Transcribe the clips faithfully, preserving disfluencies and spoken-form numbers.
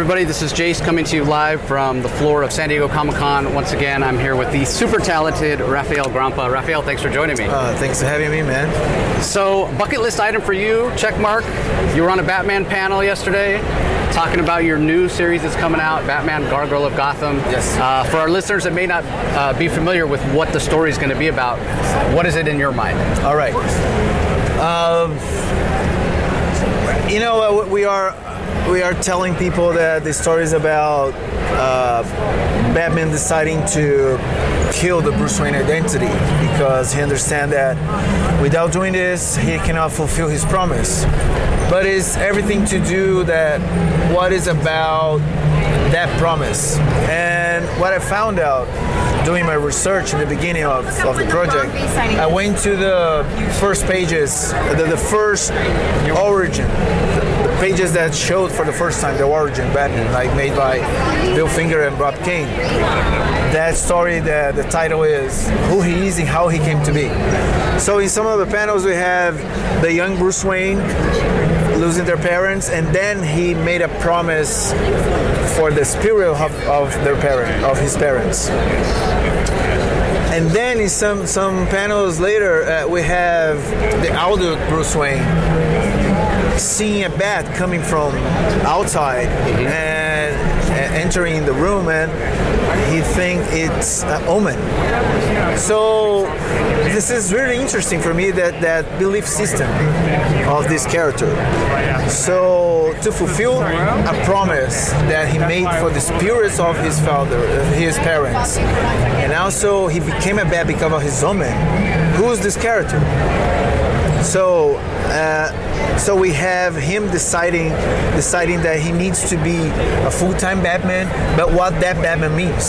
everybody. This is Jace coming to you live from the floor of San Diego Comic Con. Once again, I'm here with the super talented Rafael Grampa. Rafael, thanks for joining me. Uh, thanks for having me, man. So, bucket list item for you, check mark. You were on a Batman panel yesterday, talking about your new series that's coming out, Batman: Gargoyle of Gotham. Yes. Uh, for our listeners that may not uh, be familiar with what the story is going to be about, what is it in your mind? All right. Um, you know, uh, we are we are telling people that the story is about uh, Batman deciding to kill the Bruce Wayne identity because he understands that without doing this, he cannot fulfill his promise. But it's everything to do that what is about that promise. And what I found out doing my research in the beginning of, of the project, I went to the first pages, the, the first origin, the, the pages that showed for the first time the origin Batman, like made by Bill Finger and Bob Kane. That story, that the title is Who He Is and How He Came to Be. So in some of the panels we have the young Bruce Wayne losing their parents, and then he made a promise for the spirit of, of their parent, of his parents. And then in some some panels later, uh, we have the adult Bruce Wayne seeing a bat coming from outside and uh, entering the room, and he thinks it's an omen. So this is really interesting for me, that, that belief system of this character. So to fulfill a promise that he made for the spirits of his father, his parents, and also he became a bat because of his omen. Who is this character? So, uh, so we have him deciding, deciding that he needs to be a full-time Batman, but what that Batman means.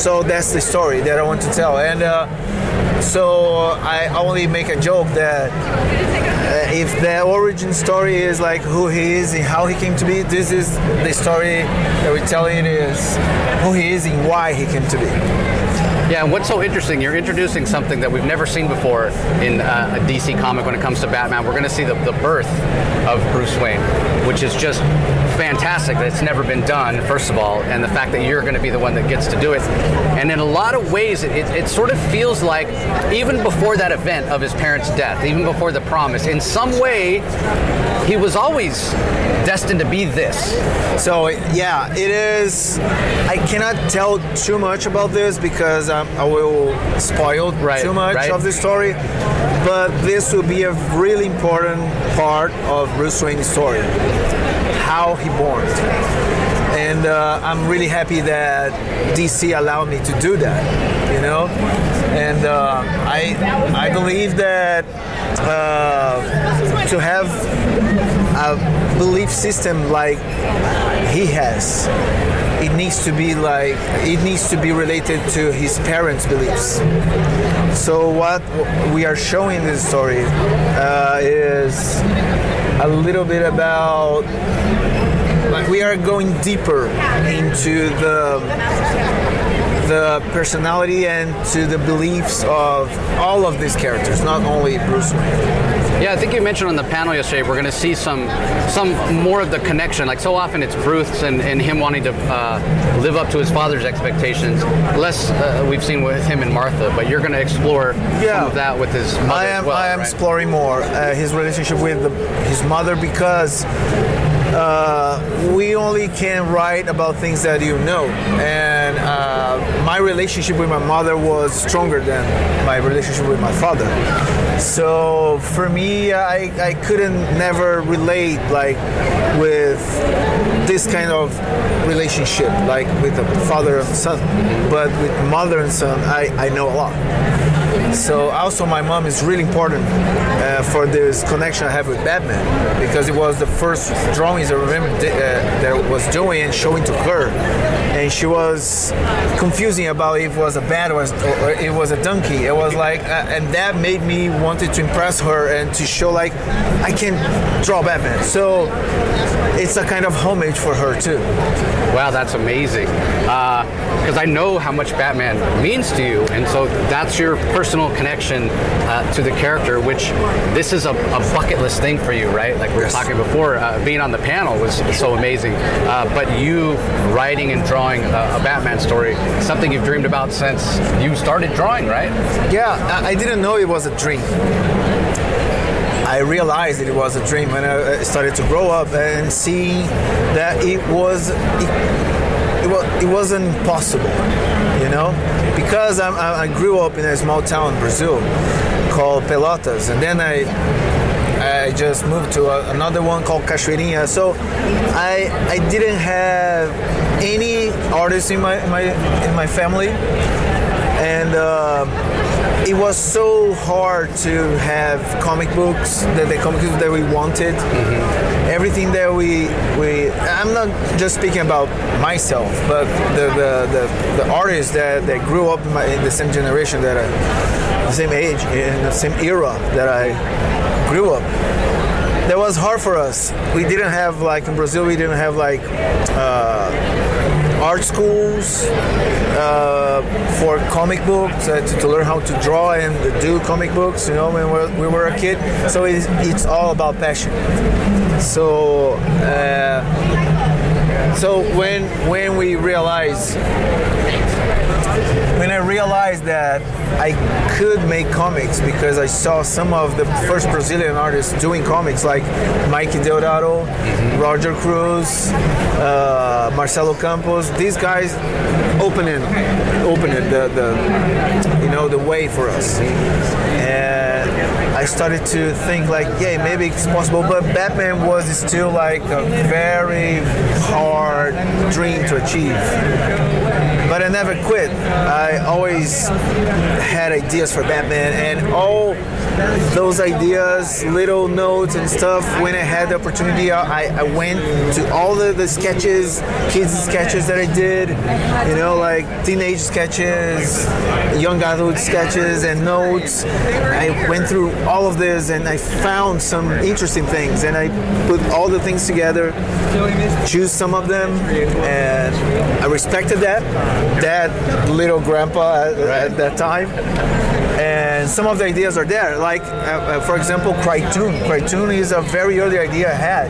So that's the story that I want to tell. And uh, so I only make a joke that uh, if the origin story is like who he is and how he came to be, this is the story that we're telling is who he is and why he came to be. Yeah, and what's so interesting, you're introducing something that we've never seen before in uh, a D C comic when it comes to Batman. We're going to see the, the birth of Bruce Wayne, which is just fantastic that it's never been done, first of all, and the fact that you're going to be the one that gets to do it. And in a lot of ways, it, it, it sort of feels like even before that event of his parents' death, even before the promise, in some way, he was always destined to be this. So, yeah, it is. I cannot tell too much about this because um, I will spoil right, too much right? of the story. But this will be a really important part of Bruce Wayne's story. How he born. And uh, I'm really happy that D C allowed me to do that, you know? And uh, I I believe that uh, to have a belief system like he has, it needs to be like it needs to be related to his parents' beliefs. So what we are showing in this story uh, is a little bit about, like, we are going deeper into the. the personality and to the beliefs of all of these characters, not only Bruce Wayne. Yeah, I think you mentioned on the panel yesterday we're going to see some some more of the connection. Like, so often it's Bruce and, and him wanting to uh, live up to his father's expectations. Less uh, we've seen with him and Martha, but you're going to explore yeah. some of that with his mother I am, as well, I am right? exploring more uh, his relationship with the, his mother, because Uh, we only can write about things that you know, and uh, my relationship with my mother was stronger than my relationship with my father. So for me, I, I couldn't never relate like with this kind of relationship, like with a father and son, but with mother and son, I, I know a lot. So also my mom is really important uh, for this connection I have with Batman, because it was the first drawings I remember di- uh, that I was doing and showing to her, and she was confusing about if it was a bat or it was a donkey. It was like, uh, and that made me wanted to impress her and to show like I can draw Batman. So it's a kind of homage for her too. Wow, that's amazing. Because uh, I know how much Batman means to you, and so that's your personal connection uh, to the character, which this is a, a bucket list thing for you, right? Like we were yes. talking before, uh, being on the panel was so amazing. Uh, but you writing and drawing a, a Batman story, something you've dreamed about since you started drawing, right? Yeah, I didn't know it was a dream. I realized that it was a dream when I started to grow up and see that it was it, it, was, it wasn't possible, you know, because I'm, I grew up in a small town in Brazil called Pelotas, and then I. I just moved to a, another one called Cachoeirinha. So I I didn't have any artists in my, my in my family, and uh, it was so hard to have comic books, the, the comic books that we wanted. Mm-hmm. Everything that we we I'm not just speaking about myself, but the the, the, the artists that, that grew up in, my, in the same generation that I, the same age in the same era that I. grew up. That was hard for us. We didn't have, like in Brazil, we didn't have like uh, art schools uh, for comic books uh, to, to learn how to draw and do comic books, you know, when we were, we were a kid. So it's, it's all about passion. So uh, so when when we realized When I realized that I could make comics, because I saw some of the first Brazilian artists doing comics, like Mike Deodato, mm-hmm. Roger Cruz, uh, Marcelo Campos. These guys opening, opening the, the you know the way for us. And I started to think like, yeah, maybe it's possible. But Batman was still like a very hard dream to achieve. But I never quit. I always had ideas for Batman, and all those ideas, little notes and stuff, when I had the opportunity, I, I went to all the, the sketches, kids' sketches that I did, you know, like teenage sketches, young adult sketches and notes. I went through all of this, and I found some interesting things, and I put all the things together, choose some of them, and I respected that. That little grandpa at, at that time, and some of the ideas are there. Like, uh, uh, for example, Crytoon. Crytoon is a very early idea I had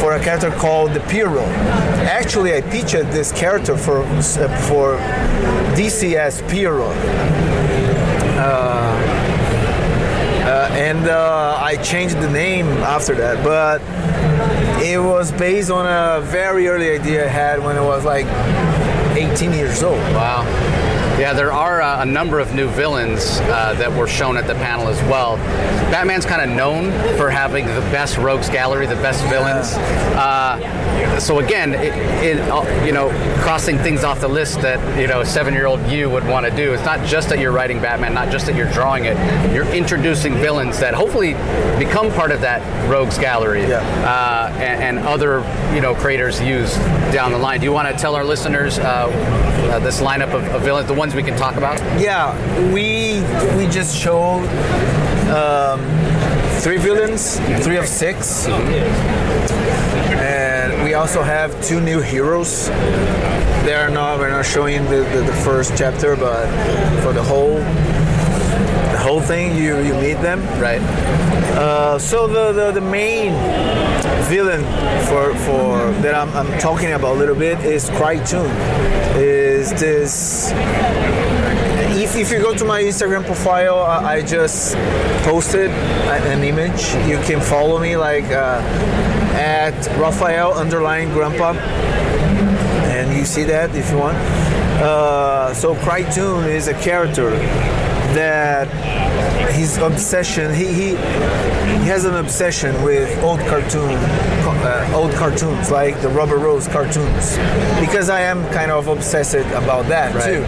for a character called the Pierrot. Actually, I pitched this character for uh, for D C as Pierrot, uh, uh, and uh, I changed the name after that, but. It was based on a very early idea I had when I was like eighteen years old. Wow. Yeah, there are uh, a number of new villains uh, that were shown at the panel as well. Batman's kind of known for having the best rogues gallery, the best villains. Uh, so again, it, it, you know, crossing things off the list that, you know, seven-year-old you would want to do. It's not just that you're writing Batman, not just that you're drawing it. You're introducing villains that hopefully become part of that rogues gallery, yeah. uh, and, and other, you know, creators use down the line. Do you want to tell our listeners uh, uh, this lineup of, of villains, the one we can talk about? Yeah, we we just showed um, three villains, three of six, and we also have two new heroes. They are not we're not showing the, the, the first chapter, but for the whole the whole thing, you you meet them, right? Uh, so the, the the main villain for for that I'm I'm talking about a little bit is Crytoon. Is this? If, if you go to my Instagram profile, I, I just posted an image. You can follow me like uh, at Rafael underline Grampa, and you see that if you want. Uh, so Crytoon is a character that his obsession. He he, he has an obsession with old cartoons. Uh, old cartoons, like the Rubber Rose cartoons, because I am kind of obsessed about that, right. Too.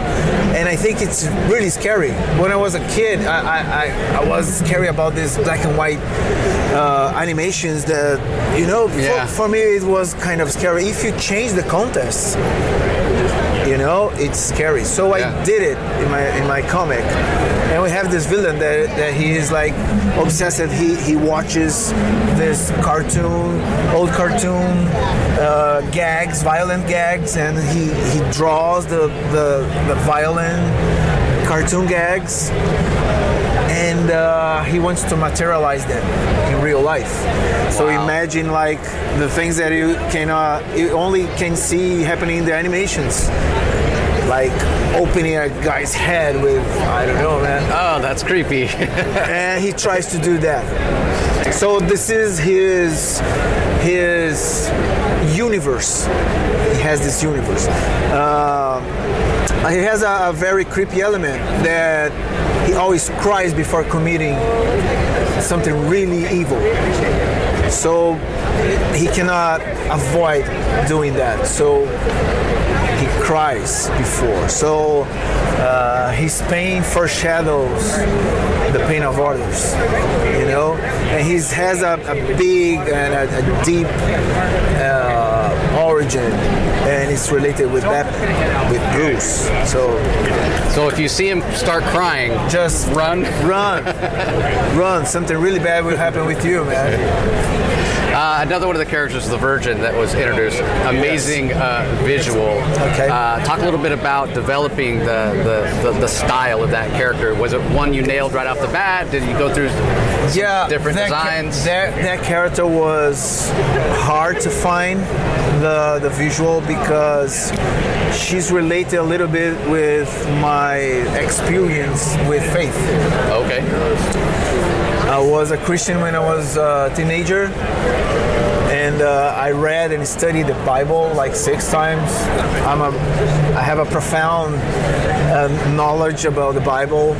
And I think it's really scary. When I was a kid, I I, I was scary about these black and white uh, animations that, you know, yeah. for, for me it was kind of scary. If you change the context, you know, it's scary. So yeah. I did it in my in my comic. And we have this villain that, that he is like obsessed. He he watches this cartoon, old cartoon uh, gags, violent gags, and he, he draws the, the the violent cartoon gags. And and uh, he wants to materialize them in real life. Wow. So imagine like the things that you can uh, you only can see happening in the animations. Like opening a guy's head with, I don't know, man. Oh, that's creepy. And he tries to do that. So this is his his universe. He has this universe. Uh, he has a, a very creepy element that he always cries before committing something really evil. So he cannot avoid doing that. So he cries before. So uh, his pain foreshadows the pain of others, you know? And he has a, a big and a, a deep uh, origin, and it's related with Batman, with Bruce. So so if you see him start crying, just run. Run. Run. Something really bad will happen with you, man. Uh, another one of the characters, the Virgin, that was introduced. Amazing yes. uh, visual. Okay. Uh, talk a little bit about developing the, the, the, the style of that character. Was it one you nailed right off the bat? Did you go through yeah, different that designs? Ca- that, that character was hard to find, the the visual, because she's related a little bit with my experience with faith. Okay. I was a Christian when I was a teenager, and uh, I read and studied the Bible like six times. I'm a, I have a profound uh, knowledge about the Bible,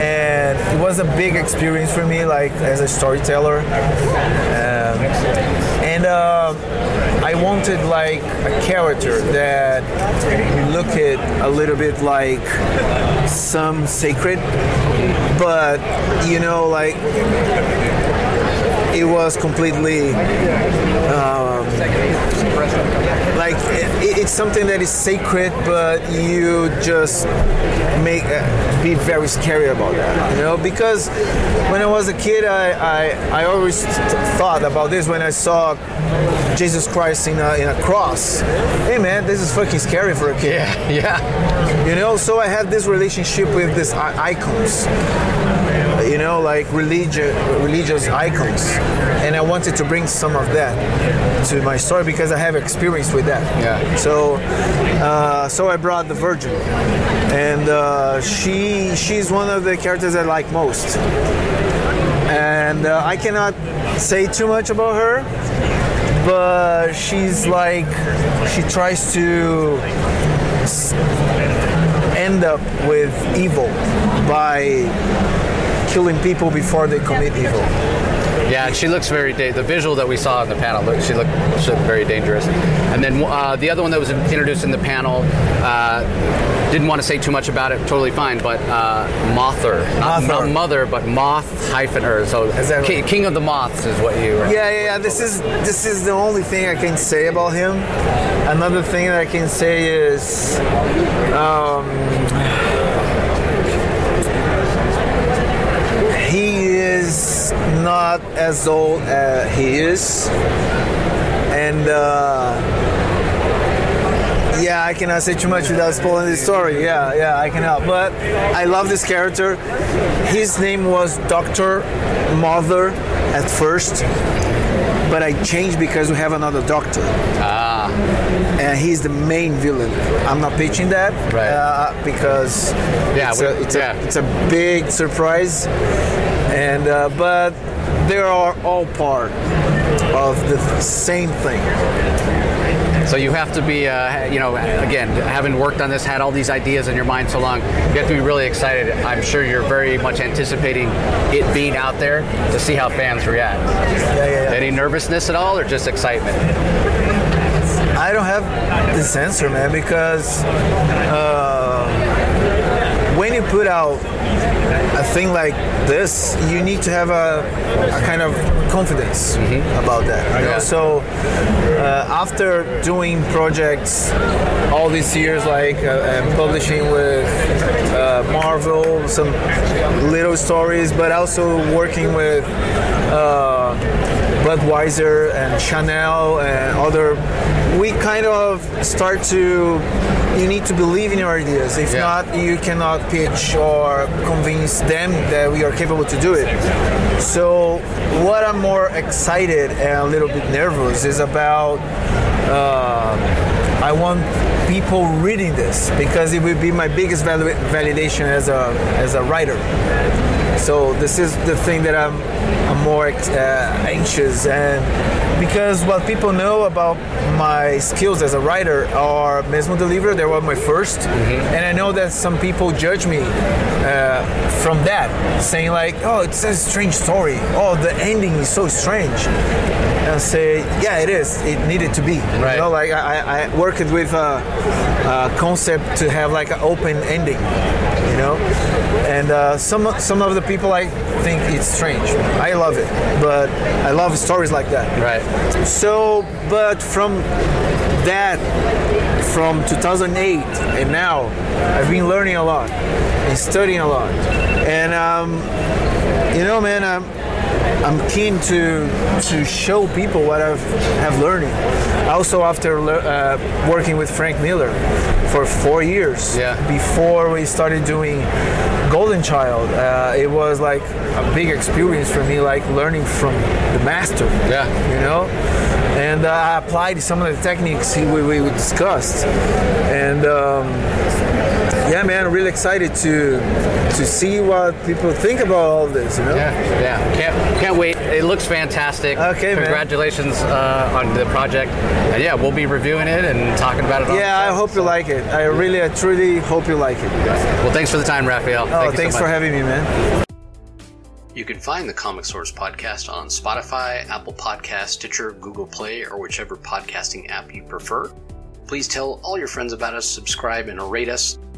and it was a big experience for me, like as a storyteller. Um, and uh, I wanted like a character that looked a little bit like some sacred. But, you know, like, it was completely, um, like, it, it's something that is sacred, but you just make, uh, be very scary about that, you know? Because when I was a kid, I, I, I always t- thought about this when I saw Jesus Christ in a, in a cross. Hey, man, this is fucking scary for a kid. Yeah, yeah. You know, so I had this relationship with these icons. You know, like religious, religious icons, and I wanted to bring some of that to my story because I have experience with that. Yeah. So, uh, so I brought the Virgin, and uh, she she's one of the characters I like most, and uh, I cannot say too much about her, but she's like she tries to end up with evil by killing people before they commit evil. Yeah, and she looks very da- the visual that we saw in the panel. Look, she looked, she looked very dangerous. And then uh, the other one that was introduced in the panel, uh, didn't want to say too much about it. Totally fine, but uh, Mother, not, not mother, but Moth hyphen her. So exactly. King, King of the Moths is what you. Were, yeah, yeah, yeah. This is this is the only thing I can say about him. Another thing that I can say is. Um, He is not as old as he is, and uh, yeah, I cannot say too much without spoiling the story. Yeah, yeah, I cannot. But I love this character. His name was Doctor Mother at first, but I changed because we have another doctor. Ah. And he's the main villain. I'm not pitching that. Right. Uh, because yeah, it's, a, it's, yeah. a, it's a big surprise. And uh, but they are all part of the same thing. So you have to be, uh, you know, again, having worked on this, had all these ideas in your mind so long, you have to be really excited. I'm sure you're very much anticipating it being out there to see how fans react. Yeah, yeah, yeah. Any nervousness at all, or just excitement? I don't have this answer, man, because uh, when you put out a thing like this, you need to have a, a kind of confidence mm-hmm. about that. You know? Yeah. So uh, after doing projects all these years, like uh, and publishing with uh, Marvel, some little stories, but also working with uh, Budweiser and Chanel and other, we kind of start to, you need to believe in your ideas. If yeah. not, you cannot pitch or convince them that we are capable to do it. So what I'm more excited and a little bit nervous is about, uh, I want people reading this, because it will be my biggest value, validation as a as a writer. So this is the thing that I'm, I'm more uh, anxious, and because what people know about my skills as a writer are Mesmo Deliver, they were my first, mm-hmm. and I know that some people judge me uh, from that, saying like, oh, it's a strange story, oh, the ending is so strange, and say, yeah, it is, it needed to be, right. You know, like I, I worked with a, a concept to have like an open ending, you know, and uh, some some of the people I think it's strange. I love it, but I love stories like that. Right. So, but from that, from two thousand eight and now, I've been learning a lot and studying a lot, and um, you know, man, I'm I'm keen to to show people what I've have learned. Also, after le- uh, working with Frank Miller for four years, yeah. before we started doing Golden Child, uh, it was like a big experience for me, like learning from the master. Yeah, you know, and uh, I applied some of the techniques we we, we discussed, and. Um, Yeah, man, I'm really excited to to see what people think about all this, you know? Yeah, yeah. Can't, can't wait. It looks fantastic. Okay, Congratulations, man. Congratulations uh, on the project. Uh, yeah, we'll be reviewing it and talking about it all. Yeah, I hope so. You like it. I really, I truly hope you like it. Well, thanks for the time, Rafael. Oh, Thank thanks so for having me, man. You can find the Comic Source Podcast on Spotify, Apple Podcasts, Stitcher, Google Play, or whichever podcasting app you prefer. Please tell all your friends about us, subscribe, and rate us.